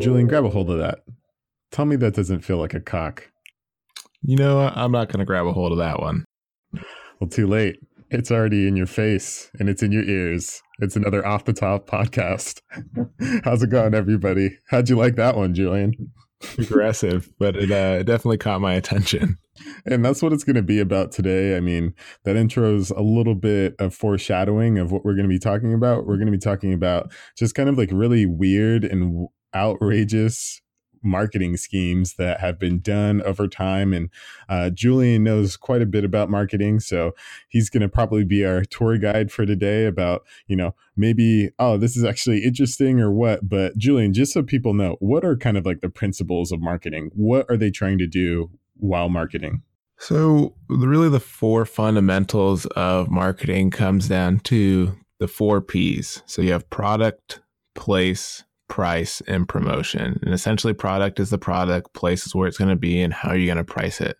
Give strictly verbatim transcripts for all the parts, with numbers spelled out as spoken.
Julian, grab a hold of that. Tell me that doesn't feel like a cock. You know, I'm not going to grab a hold of that one. Well, too late. It's already in your face and it's in your ears. It's another Off the Top podcast. How's it going, everybody? How'd you like that one, Julian? Aggressive, but it uh, definitely caught my attention. And that's what it's going to be about today. I mean, that intro's a little bit of foreshadowing of what we're going to be talking about. We're going to be talking about just kind of like really weird and outrageous marketing schemes that have been done over time. And uh, Julian knows quite a bit about marketing. So he's going to probably be our tour guide for today about, you know, maybe, oh, this is actually interesting or what. But Julian, just so people know, what are kind of like the principles of marketing? What are they trying to do while marketing? So really the four fundamentals of marketing comes down to the four P's. So you have product, place, price, and promotion. And essentially product is the product, place is where it's going to be, and how you're going to price it.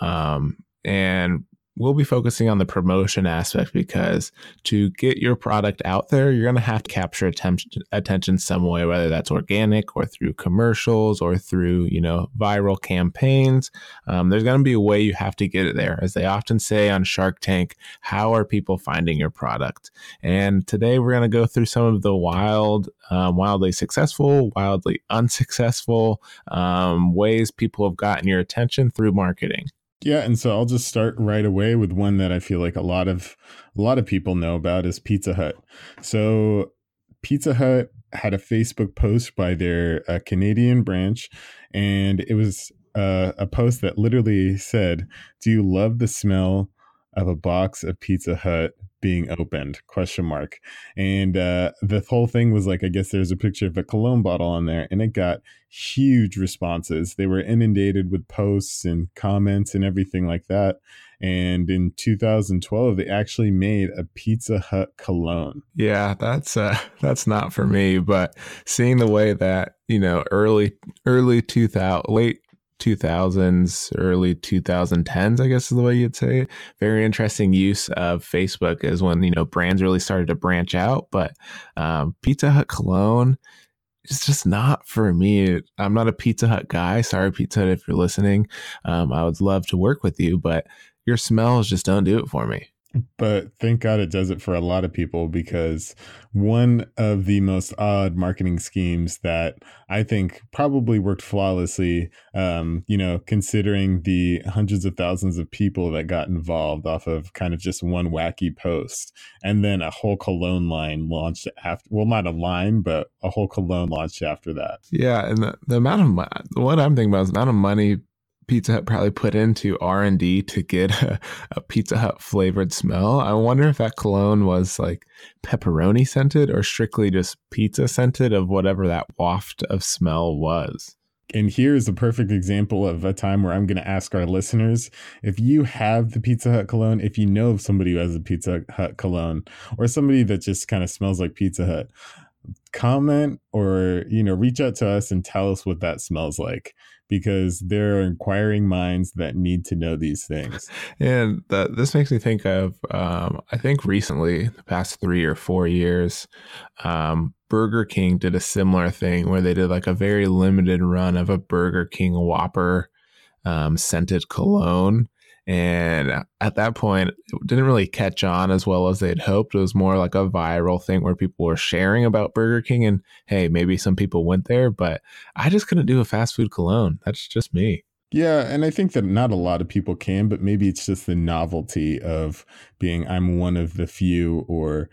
Um, and we'll be focusing on the promotion aspect because to get your product out there, you're going to have to capture attention, attention some way, whether that's organic or through commercials or through, you know, viral campaigns. Um, there's going to be a way you have to get it there. As they often say on Shark Tank, how are people finding your product? And today we're going to go through some of the wild, um, wildly successful, wildly unsuccessful um, ways people have gotten your attention through marketing. Yeah, and so I'll just start right away with one that I feel like a lot of a lot of people know about is Pizza Hut. So Pizza Hut had a Facebook post by their uh, Canadian branch, and it was uh, a post that literally said, "Do you love the smell of a box of Pizza Hut being opened?" Question mark. And uh, the whole thing was like, I guess there's a picture of a cologne bottle on there, and it got huge responses. They were inundated with posts and comments and everything like that. And in two thousand twelve, they actually made a Pizza Hut cologne. Yeah, that's uh, that's not for me. But seeing the way that, you know, early early two thousand, late two thousands, early twenty tens, I guess is the way you'd say it. Very interesting use of Facebook is when, you know, brands really started to branch out. But um, Pizza Hut cologne is just not for me. I'm not a Pizza Hut guy. Sorry, Pizza Hut, if you're listening. Um, I would love to work with you, but your smells just don't do it for me. But thank God it does it for a lot of people, because one of the most odd marketing schemes that I think probably worked flawlessly, um, you know, considering the hundreds of thousands of people that got involved off of kind of just one wacky post, and then a whole cologne line launched after. Well, not a line, but a whole cologne launched after that. Yeah, and the, the amount of mo- what I'm thinking about is the amount of money Pizza Hut probably put into R and D to get a, a Pizza Hut flavored smell. I wonder if that cologne was like pepperoni scented or strictly just pizza scented of whatever that waft of smell was. And here's a perfect example of a time where I'm going to ask our listeners, if you have the Pizza Hut cologne, if you know of somebody who has a Pizza Hut cologne or somebody that just kind of smells like Pizza Hut, comment or, you know, reach out to us and tell us what that smells like, because there are inquiring minds that need to know these things. And that, this makes me think of, um, I think recently, the past three or four years, um, Burger King did a similar thing where they did like a very limited run of a Burger King Whopper um, scented cologne. And at that point, it didn't really catch on as well as they'd hoped. It was more like a viral thing where people were sharing about Burger King and, hey, maybe some people went there, but I just couldn't do a fast food cologne. That's just me. Yeah. And I think that not a lot of people can, but maybe it's just the novelty of being I'm one of the few, or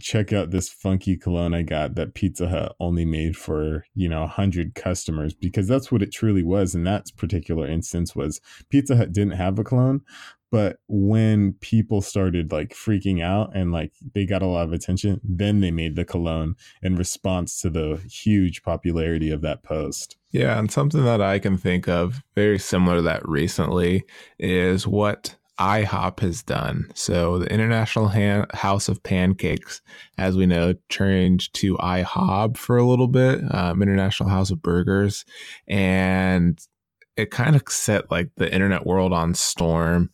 check out this funky cologne I got that Pizza Hut only made for, you know, one hundred customers, because that's what it truly was. In that particular instance was Pizza Hut didn't have a cologne, but when people started like freaking out and like they got a lot of attention, then they made the cologne in response to the huge popularity of that post. Yeah. And something that I can think of very similar to that recently is what IHOP has done. So the International Han- House of Pancakes, as we know, changed to IHOB for a little bit, um, International House of Burgers. And it kind of set like the internet world on storm,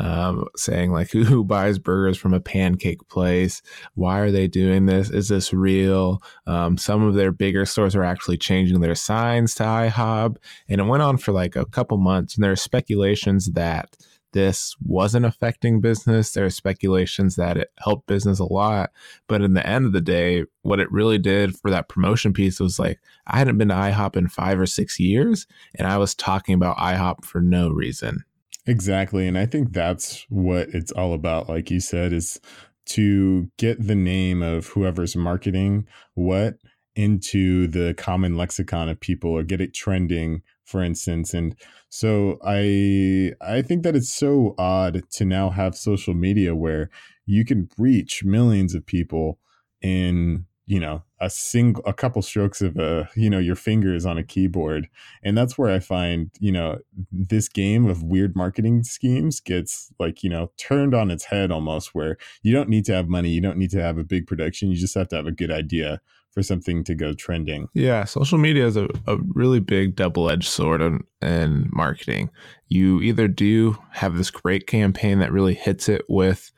um, saying like, who, who buys burgers from a pancake place? Why are they doing this? Is this real? Um, some of their bigger stores are actually changing their signs to IHOP. And it went on for like a couple months. And there are speculations that this wasn't affecting business. There are speculations that it helped business a lot. But in the end of the day, what it really did for that promotion piece was like, I hadn't been to IHOP in five or six years, and I was talking about IHOP for no reason. Exactly. And I think that's what it's all about, like you said, is to get the name of whoever's marketing what into the common lexicon of people, or get it trending, for instance. And so I I think that it's so odd to now have social media where you can reach millions of people in, you know, a single a couple strokes of a, you know, your fingers on a keyboard. And that's where I find, you know, this game of weird marketing schemes gets like, you know, turned on its head almost, where you don't need to have money, you don't need to have a big production, you just have to have a good idea for something to go trending. Yeah, social media is a, a really big double-edged sword in, in marketing. You either do have this great campaign that really hits it with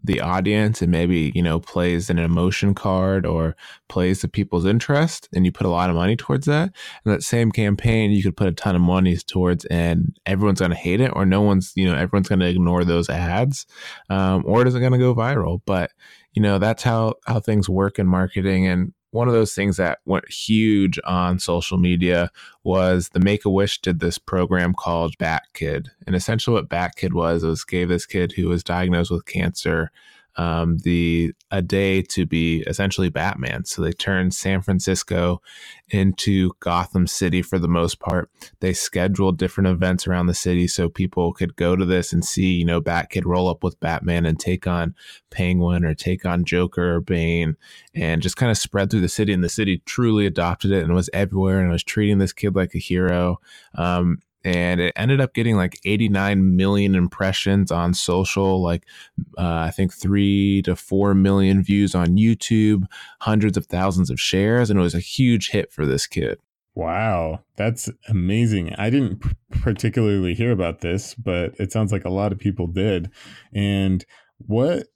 the audience and maybe, you know, plays an emotion card or plays to people's interest, and you put a lot of money towards that. And that same campaign, you could put a ton of money towards, and everyone's going to hate it, or no one's, you know, everyone's going to ignore those ads, um, or it isn't going to go viral. But, you know, that's how, how things work in marketing. And one of those things that went huge on social media was the Make-A-Wish did this program called Bat Kid. And essentially what Bat Kid was, was gave this kid who was diagnosed with cancer um, the a day to be essentially Batman. So they turned San Francisco into Gotham City for the most part. They scheduled different events around the city so people could go to this and see, you know, Bat Kid roll up with Batman and take on Penguin or take on Joker or Bane, and just kind of spread through the city. And the city truly adopted it and was everywhere and was treating this kid like a hero. Um, And it ended up getting like eighty-nine million impressions on social, like uh, I think three to four million views on YouTube, hundreds of thousands of shares. And it was a huge hit for this kid. Wow, that's amazing. I didn't p- particularly hear about this, but it sounds like a lot of people did. And what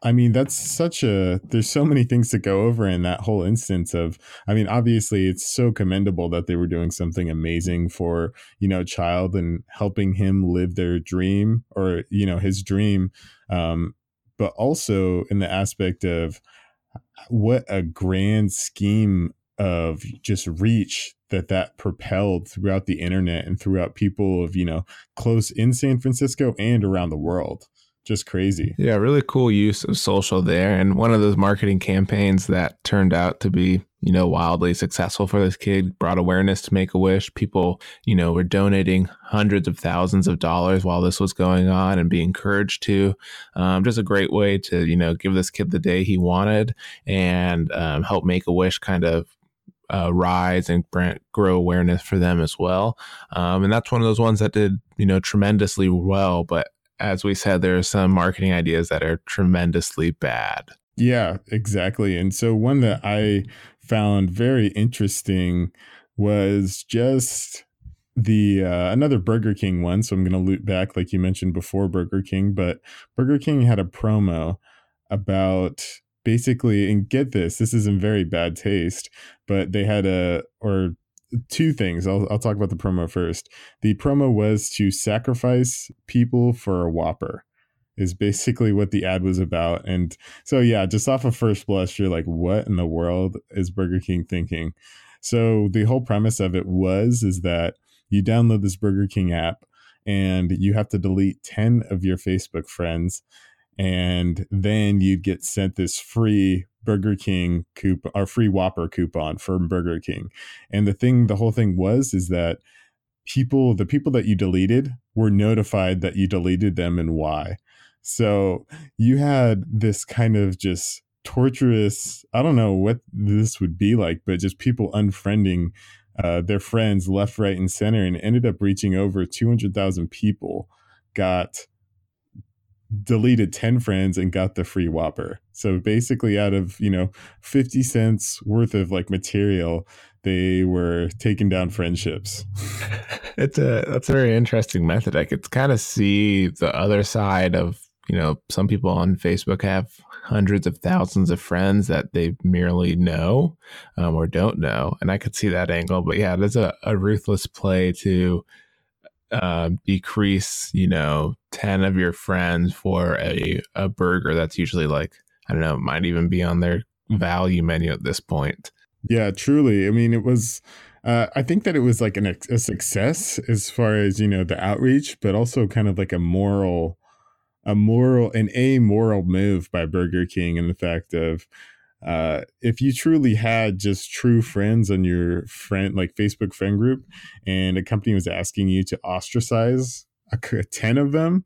I mean, that's such a, there's so many things to go over in that whole instance of, I mean, obviously it's so commendable that they were doing something amazing for, you know, a child and helping him live their dream, or, you know, his dream. Um, but also in the aspect of what a grand scheme of just reach that that propelled throughout the internet and throughout people of, you know, close in San Francisco and around the world. Just crazy. Yeah, really cool use of social there. And one of those marketing campaigns that turned out to be, you know, wildly successful for this kid, brought awareness to Make-A-Wish. People, you know, were donating hundreds of thousands of dollars while this was going on and being encouraged to. Um, just a great way to, you know, give this kid the day he wanted and um, help Make-A-Wish kind of Uh, rise and brand, grow awareness for them as well. Um, and that's one of those ones that did, you know, tremendously well. But as we said, there are some marketing ideas that are tremendously bad. Yeah, exactly. And so one that I found very interesting was just the uh, another Burger King one. So I'm going to loop back, like you mentioned before, Burger King. But Burger King had a promo about basically, and get this, this is in very bad taste, but they had a, or two things. I'll I'll talk about the promo first. The promo was to sacrifice people for a Whopper, is basically what the ad was about. And so, yeah, just off of first blush, you're like, what in the world is Burger King thinking? So the whole premise of it was, is that you download this Burger King app and you have to delete ten of your Facebook friends. And then you'd get sent this free Burger King coupon, or free Whopper coupon from Burger King. And the thing, the whole thing was, is that people, the people that you deleted were notified that you deleted them and why. So you had this kind of just torturous, I don't know what this would be like, but just people unfriending uh, their friends left, right, and center, and ended up reaching over two hundred thousand people, got deleted ten friends and got the free Whopper. So basically out of, you know, fifty cents worth of like material, they were taking down friendships. It's a, that's a very interesting method. I could kind of see the other side of, you know, some people on Facebook have hundreds of thousands of friends that they merely know um, or don't know. And I could see that angle, but yeah, there's a, a ruthless play to uh, decrease, you know, ten of your friends for a, a burger. That's usually like, I don't know, it might even be on their value menu at this point. Yeah, truly. I mean, it was, uh, I think that it was like an, a success as far as, you know, the outreach, but also kind of like a moral, a moral, an amoral move by Burger King. And the fact of, uh, if you truly had just true friends on your friend, like Facebook friend group, and a company was asking you to ostracize a, ten of them,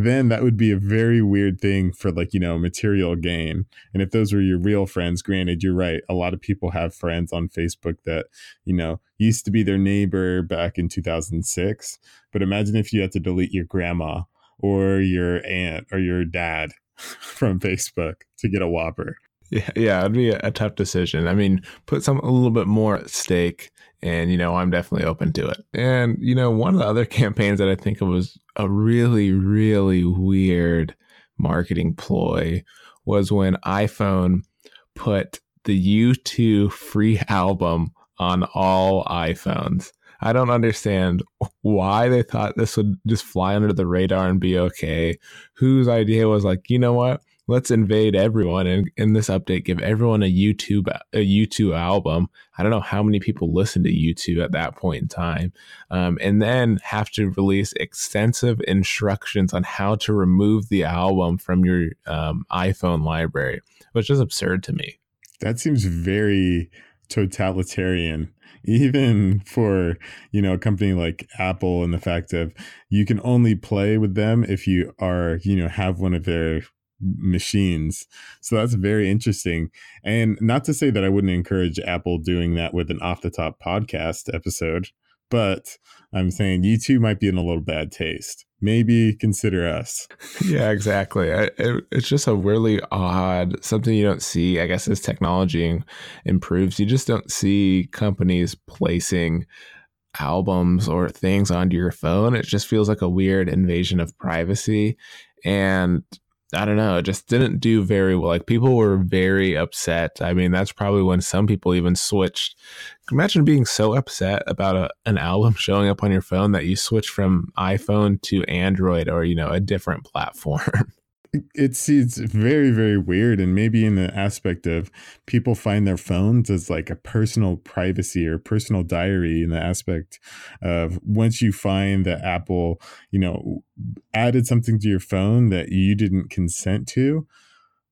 then that would be a very weird thing for like, you know, material gain. And if those were your real friends, granted, you're right. A lot of people have friends on Facebook that, you know, used to be their neighbor back in two thousand six. But imagine if you had to delete your grandma or your aunt or your dad from Facebook to get a Whopper. Yeah, yeah, it'd be a, a tough decision. I mean, put some a little bit more at stake, and, you know, I'm definitely open to it. And, you know, one of the other campaigns that I think of was a really, really weird marketing ploy was when iPhone put the U two free album on all iPhones. I don't understand why they thought this would just fly under the radar and be okay. Whose idea was like, you know what? Let's invade everyone and in this update, give everyone a U two, a U two album. I don't know how many people listened to U two at that point in time. Um, and then have to release extensive instructions on how to remove the album from your um, iPhone library, which is absurd to me. That seems very totalitarian, even for, you know, a company like Apple, and the fact of you can only play with them if you are, you know, have one of their machines. So that's very interesting. And not to say that I wouldn't encourage Apple doing that with an Off the Top podcast episode, but I'm saying you two might be in a little bad taste. Maybe consider us. Yeah, exactly. I, it, it's just a really odd, something you don't see, I guess, as technology improves. You just don't see companies placing albums or things onto your phone. It just feels like a weird invasion of privacy. And I don't know, it just didn't do very well. Like, people were very upset. I mean, that's probably when some people even switched. Imagine being so upset about a, an album showing up on your phone that you switch from iPhone to Android or, you know, a different platform. It's, it's very, very weird. And maybe in the aspect of people find their phones as like a personal privacy or personal diary, in the aspect of once you find that Apple, you know, added something to your phone that you didn't consent to.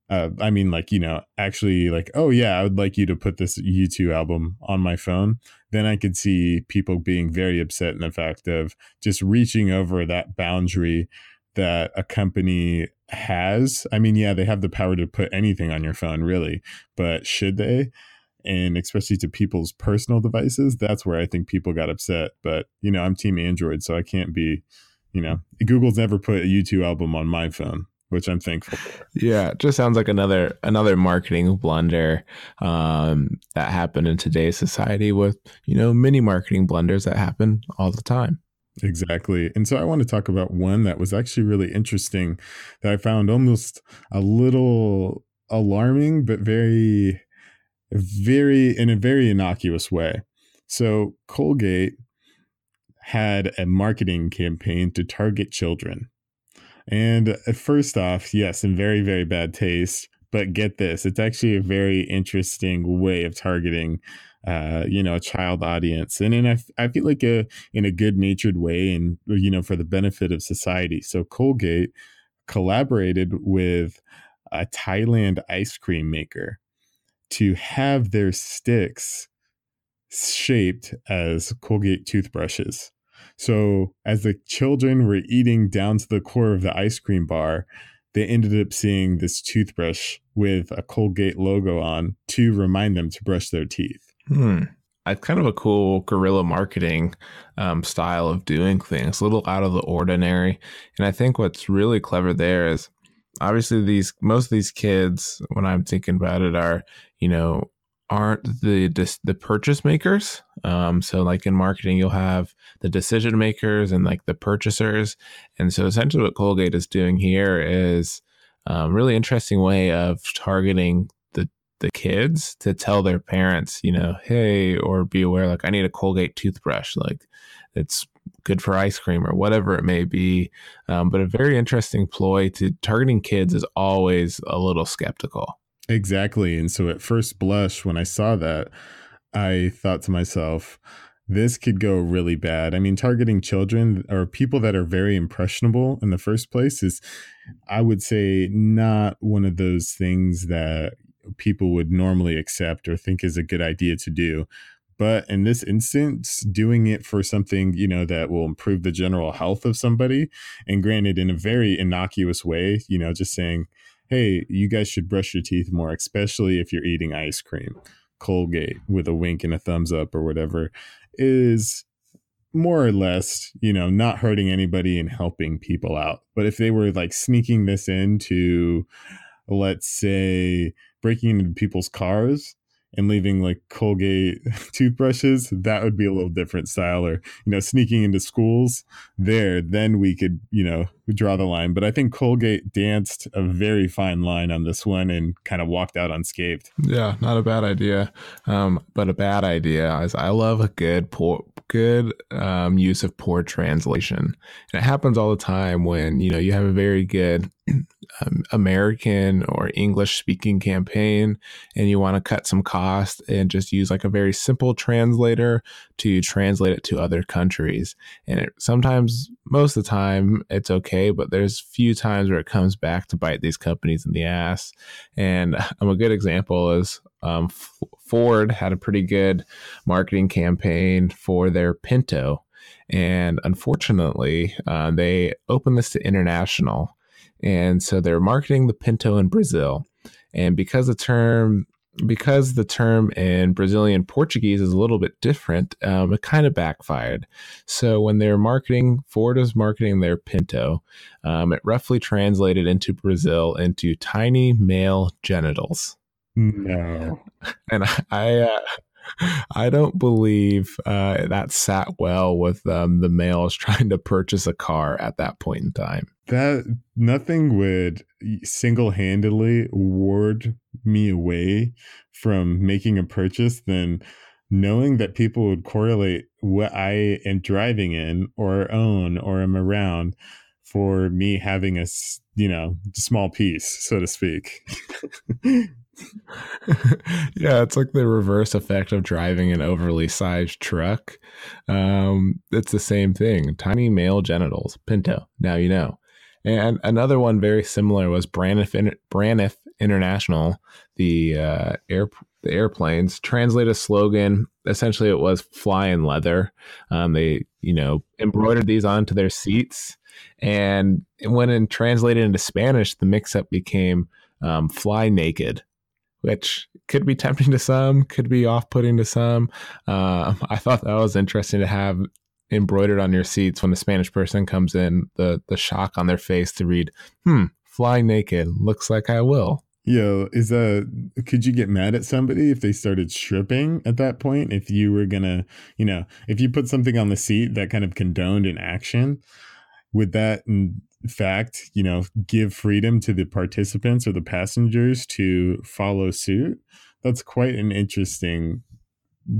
Uh, I mean, like, you know, actually like, oh, yeah, I would like you to put this U two album on my phone. Then I could see people being very upset in the fact of just reaching over that boundary that a company has. I mean, yeah, they have the power to put anything on your phone, really, but should they? And especially to people's personal devices, that's where I think people got upset. But, you know, I'm team Android, so I can't be, you know, Google's never put a U two album on my phone, which I'm thankful for. Yeah, it just sounds like another another marketing blunder um, that happened in today's society with, you know, many marketing blunders that happen all the time. Exactly. And so I want to talk about one that was actually really interesting that I found almost a little alarming, but very, very in a very innocuous way. So Colgate had a marketing campaign to target children. And first off, yes, in very, very bad taste. But get this, it's actually a very interesting way of targeting Uh, you know, a child audience. And in, I, I feel like a, in a good natured way and, you know, for the benefit of society. So Colgate collaborated with a Thailand ice cream maker to have their sticks shaped as Colgate toothbrushes. So as the children were eating down to the core of the ice cream bar, they ended up seeing this toothbrush with a Colgate logo on to remind them to brush their teeth. Hmm. It's kind of a cool guerrilla marketing um, style of doing things, a little out of the ordinary. And I think what's really clever there is obviously these most of these kids, when I'm thinking about it, are, you know, aren't the the purchase makers. Um, so like in marketing, you'll have the decision makers and like the purchasers. And so essentially what Colgate is doing here is a really interesting way of targeting the kids to tell their parents, you know, hey, or be aware, like, I need a Colgate toothbrush, like it's good for ice cream or whatever it may be. Um, but a very interesting ploy to targeting kids is always a little skeptical. Exactly. And so at first blush, when I saw that, I thought to myself, this could go really bad. I mean, targeting children or people that are very impressionable in the first place is, I would say, not one of those things that people would normally accept or think is a good idea to do. But in this instance, doing it for something, you know, that will improve the general health of somebody, and granted in a very innocuous way, you know, just saying, hey, you guys should brush your teeth more, especially if you're eating ice cream, Colgate, with a wink and a thumbs up or whatever, is more or less, you know, not hurting anybody and helping people out. But if they were like sneaking this into, let's say, breaking into people's cars and leaving like Colgate toothbrushes, that would be a little different style. Or, you know, sneaking into schools there, then we could, you know, draw the line. But I think Colgate danced a very fine line on this one and kind of walked out unscathed. Yeah, not a bad idea, um, but a bad idea is I love a good poor, good um, use of poor translation. And it happens all the time when, you know, you have a very good Um, American or English speaking campaign and you want to cut some cost and just use like a very simple translator to translate it to other countries. And it, sometimes, most of the time, it's okay, but there's few times where it comes back to bite these companies in the ass. And um, a good example is um, F- Ford had a pretty good marketing campaign for their Pinto. And unfortunately, uh, they opened this to international. And so they're marketing the Pinto in Brazil. And because the term because the term in Brazilian Portuguese is a little bit different, um, it kind of backfired. So when they're marketing, Ford is marketing their Pinto, um, it roughly translated into Brazil into tiny male genitals. No. And I... I uh, I don't believe uh, that sat well with um, the males trying to purchase a car at that point in time. That nothing would single-handedly ward me away from making a purchase than knowing that people would correlate what I am driving in or own or am around for me having a, you know, small piece, so to speak. Yeah, it's like the reverse effect of driving an overly sized truck. Um, it's the same thing. Tiny male genitals, Pinto. Now you know. And another one very similar was Braniff, Braniff International, the uh, air, the airplanes. Translate a slogan. Essentially, it was "fly in leather." Um, they, you know, embroidered these onto their seats, and when in translated into Spanish, the mix-up became um, "fly naked," which could be tempting to some, could be off-putting to some. Uh, I thought that was interesting to have embroidered on your seats when a Spanish person comes in, the the shock on their face to read, hmm, fly naked, looks like I will. Yo, is a, could you get mad at somebody if they started stripping at that point? If you were going to, you know, if you put something on the seat that kind of condoned an action, would that... In, fact, you know, give freedom to the participants or the passengers to follow suit? That's quite an interesting,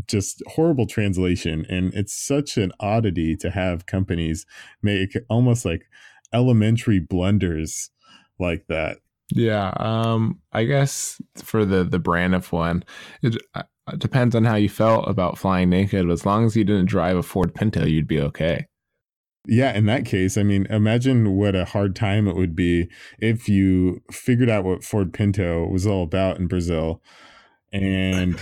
just horrible translation. And it's such an oddity to have companies make almost like elementary blunders like that. Yeah. Um, I guess for the, the Braniff one, it, it depends on how you felt about flying naked. But as long as you didn't drive a Ford Pinto, you'd be okay. Yeah, in that case, I mean, imagine what a hard time it would be if you figured out what Ford Pinto was all about in Brazil and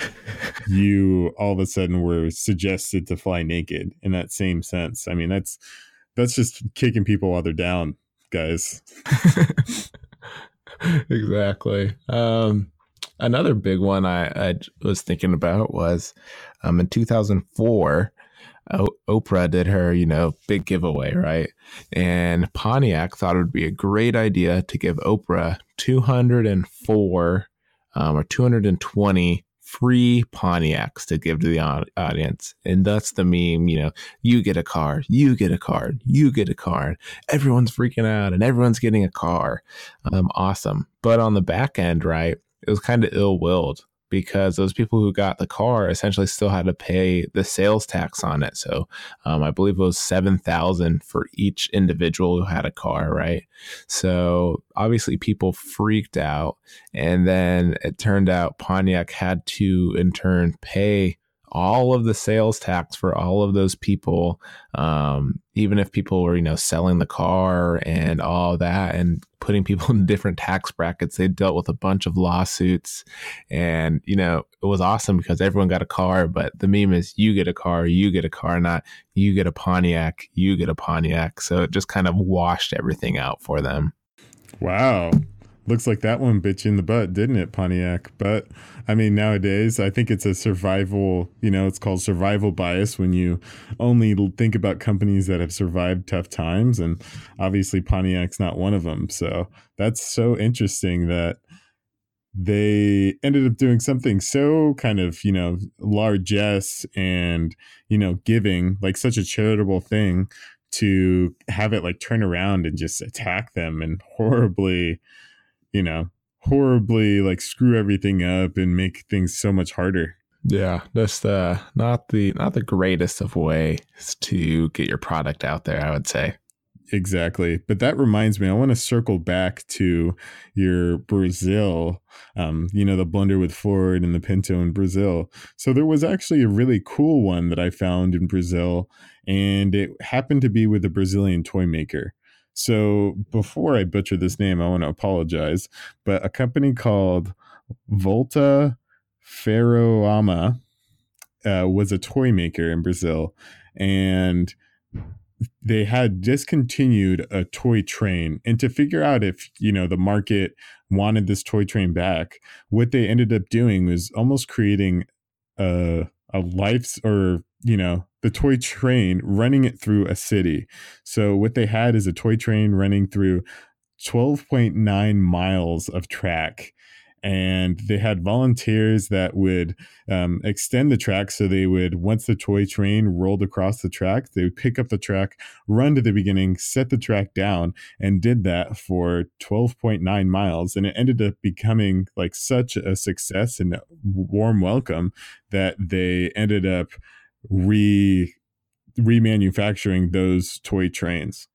you all of a sudden were suggested to fly naked in that same sense. I mean, that's that's just kicking people while they're down, guys. Exactly. Um, Another big one I, I was thinking about was um, in two thousand four, o- Oprah did her, you know, big giveaway, right? And Pontiac thought it would be a great idea to give Oprah two hundred four um, or two hundred twenty free Pontiacs to give to the audience. And that's the meme, you know, you get a car, you get a car, you get a car. Everyone's freaking out and everyone's getting a car. Um, awesome. But on the back end, right, it was kind of ill-willed because those people who got the car essentially still had to pay the sales tax on it. So um, I believe it was seven thousand dollars for each individual who had a car, right? So obviously people freaked out. And then it turned out Pontiac had to, in turn, pay all of the sales tax for all of those people, um, even if people were, you know, selling the car and all that and putting people in different tax brackets. They dealt with a bunch of lawsuits and, you know, it was awesome because everyone got a car, but the meme is you get a car, you get a car, not you get a Pontiac, you get a Pontiac. So it just kind of washed everything out for them. Wow. Looks like that one bit you in the butt, didn't it, Pontiac? But, I mean, nowadays, I think it's a survival, you know, it's called survival bias when you only think about companies that have survived tough times. And obviously, Pontiac's not one of them. So that's so interesting that they ended up doing something so kind of, you know, largesse and, you know, giving, like such a charitable thing, to have it like turn around and just attack them and horribly... you know, horribly like screw everything up and make things so much harder. Yeah, that's uh, not the not the greatest of ways to get your product out there, I would say. Exactly. But that reminds me, I want to circle back to your Brazil, um, you know, the blunder with Ford and the Pinto in Brazil. So there was actually a really cool one that I found in Brazil, and it happened to be with a Brazilian toy maker. So before I butcher this name, I want to apologize, but a company called Volta Ferrorama uh, was a toy maker in Brazil, and they had discontinued a toy train. And to figure out if, you know, the market wanted this toy train back, what they ended up doing was almost creating a, a life or, you know, the toy train running it through a city. So what they had is a toy train running through twelve point nine miles of track. And they had volunteers that would um, extend the track. So they would, once the toy train rolled across the track, they would pick up the track, run to the beginning, set the track down, and did that for twelve point nine miles. And it ended up becoming like such a success and a warm welcome that they ended up re remanufacturing those toy trains.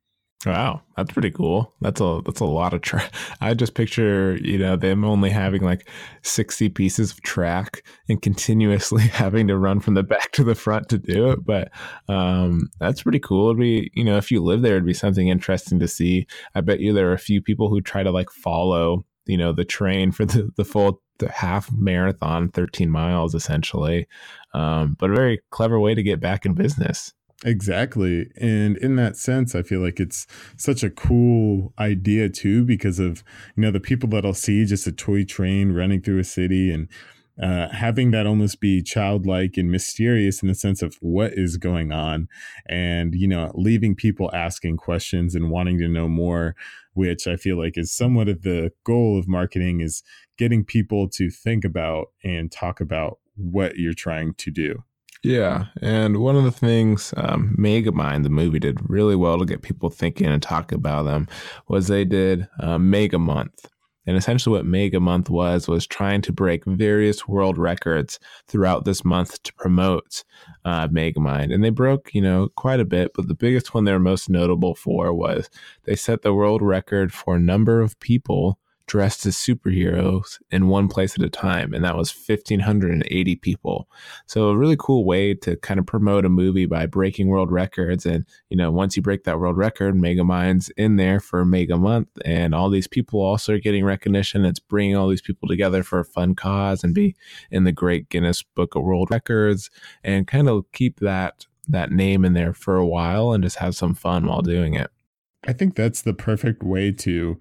Wow, that's pretty cool. That's a that's a lot of track. I just picture, you know, them only having like sixty pieces of track and continuously having to run from the back to the front to do it. But um, that's pretty cool. It'd be, you know, if you live there, it'd be something interesting to see. I bet you there are a few people who try to like follow, you know, the train for the, the full the half marathon, thirteen miles, essentially. Um, but a very clever way to get back in business. Exactly. And in that sense, I feel like it's such a cool idea, too, because of, you know, the people that'll see just a toy train running through a city and uh, having that almost be childlike and mysterious in the sense of what is going on and, you know, leaving people asking questions and wanting to know more, which I feel like is somewhat of the goal of marketing, is getting people to think about and talk about what you're trying to do. Yeah. And one of the things um, Megamind, the movie, did really well to get people thinking and talking about them was they did uh, Mega Month. And essentially what Mega Month was, was trying to break various world records throughout this month to promote uh, Megamind. And they broke, you know, quite a bit. But the biggest one they were most notable for was they set the world record for number of people dressed as superheroes in one place at a time, and that was one thousand five hundred eighty people. So a really cool way to kind of promote a movie by breaking world records. And, you know, once you break that world record, Megamind's in there for Mega Month, and all these people also are getting recognition. It's bringing all these people together for a fun cause and be in the great Guinness Book of World Records and kind of keep that that name in there for a while and just have some fun while doing it. I think that's the perfect way to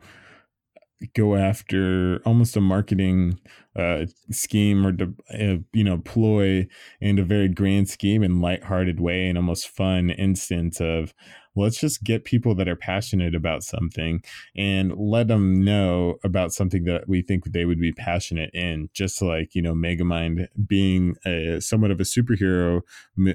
go after almost a marketing uh, scheme or uh, you know ploy in a very grand scheme and lighthearted way, and almost fun instance of let's just get people that are passionate about something and let them know about something that we think they would be passionate in. Just like, you know, Megamind being a, somewhat of a superhero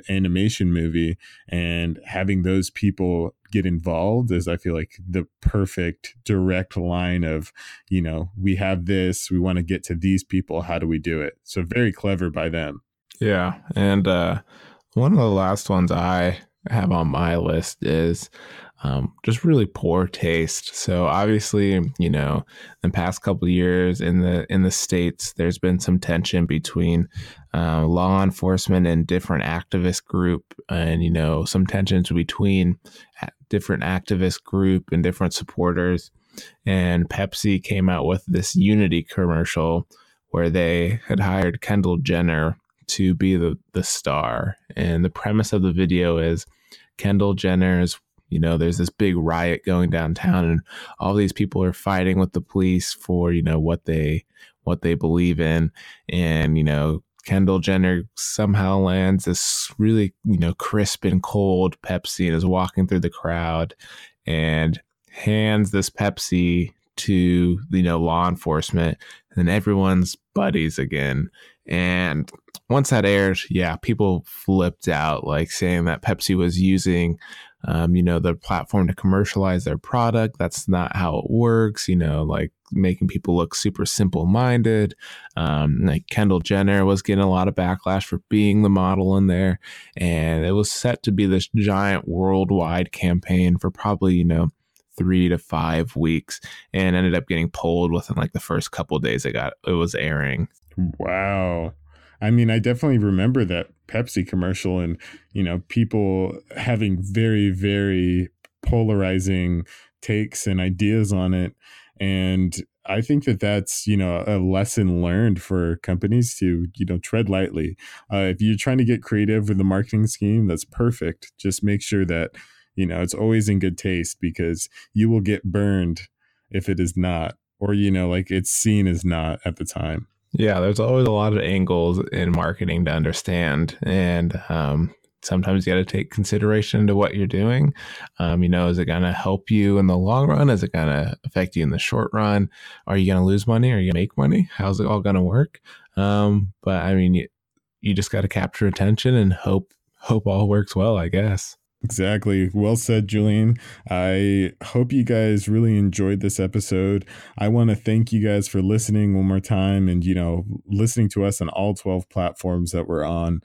animation movie, and having those people get involved is, I feel like, the perfect direct line of, you know, we have this, we want to get to these people. How do we do it? So very clever by them. Yeah. And uh, one of the last ones I have on my list is um, just really poor taste. So obviously, you know, in the past couple of years in the in the States, there's been some tension between uh, law enforcement and different activist group, and, you know, some tensions between different activist group and different supporters. And Pepsi came out with this unity commercial where they had hired Kendall Jenner to be the, the star. And the premise of the video is Kendall Jenner's, you know, there's this big riot going downtown and all these people are fighting with the police for, you know, what they, what they believe in. And, you know, Kendall Jenner somehow lands this really, you know, crisp and cold Pepsi and is walking through the crowd and hands this Pepsi to, you know, law enforcement, and everyone's buddies again. And once that aired, yeah, people flipped out, like saying that Pepsi was using, um, you know, their platform to commercialize their product. That's not how it works, you know, like making people look super simple-minded. Um, like Kendall Jenner was getting a lot of backlash for being the model in there. And it was set to be this giant worldwide campaign for probably, you know, three to five weeks, and ended up getting pulled within like the first couple of days it got it was airing. Wow. I mean, I definitely remember that Pepsi commercial and, you know, people having very, very polarizing takes and ideas on it. And I think that that's, you know, a lesson learned for companies to, you know, tread lightly. Uh, if you're trying to get creative with the marketing scheme, that's perfect. Just make sure that, you know, it's always in good taste, because you will get burned if it is not, or, you know, like it's seen as not at the time. Yeah, there's always a lot of angles in marketing to understand. And um, sometimes you got to take consideration into what you're doing. Um, you know, is it going to help you in the long run? Is it going to affect you in the short run? Are you going to lose money? Are you going to make money? How's it all going to work? Um, but I mean, you, you just got to capture attention and hope, hope all works well, I guess. Exactly. Well said, Julian. I hope you guys really enjoyed this episode. I want to thank you guys for listening one more time and, you know, listening to us on all twelve platforms that we're on,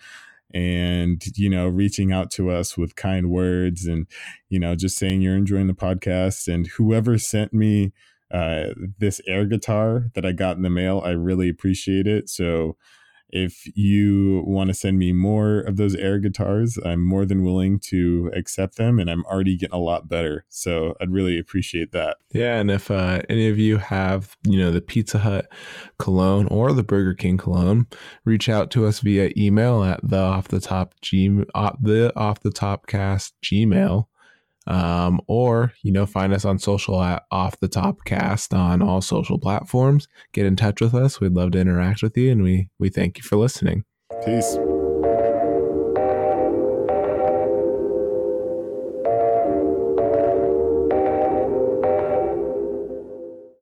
and, you know, reaching out to us with kind words and, you know, just saying you're enjoying the podcast. And whoever sent me uh, this air guitar that I got in the mail, I really appreciate it. So if you want to send me more of those air guitars, I'm more than willing to accept them, and I'm already getting a lot better. So I'd really appreciate that. Yeah. And if uh, any of you have, you know, the Pizza Hut cologne or the Burger King cologne, reach out to us via email at the off the top G off the off the top cast Gmail. Um, or, you know, find us on social at Off the Top Cast on all social platforms. Get in touch with us. We'd love to interact with you. And we, we thank you for listening. Peace.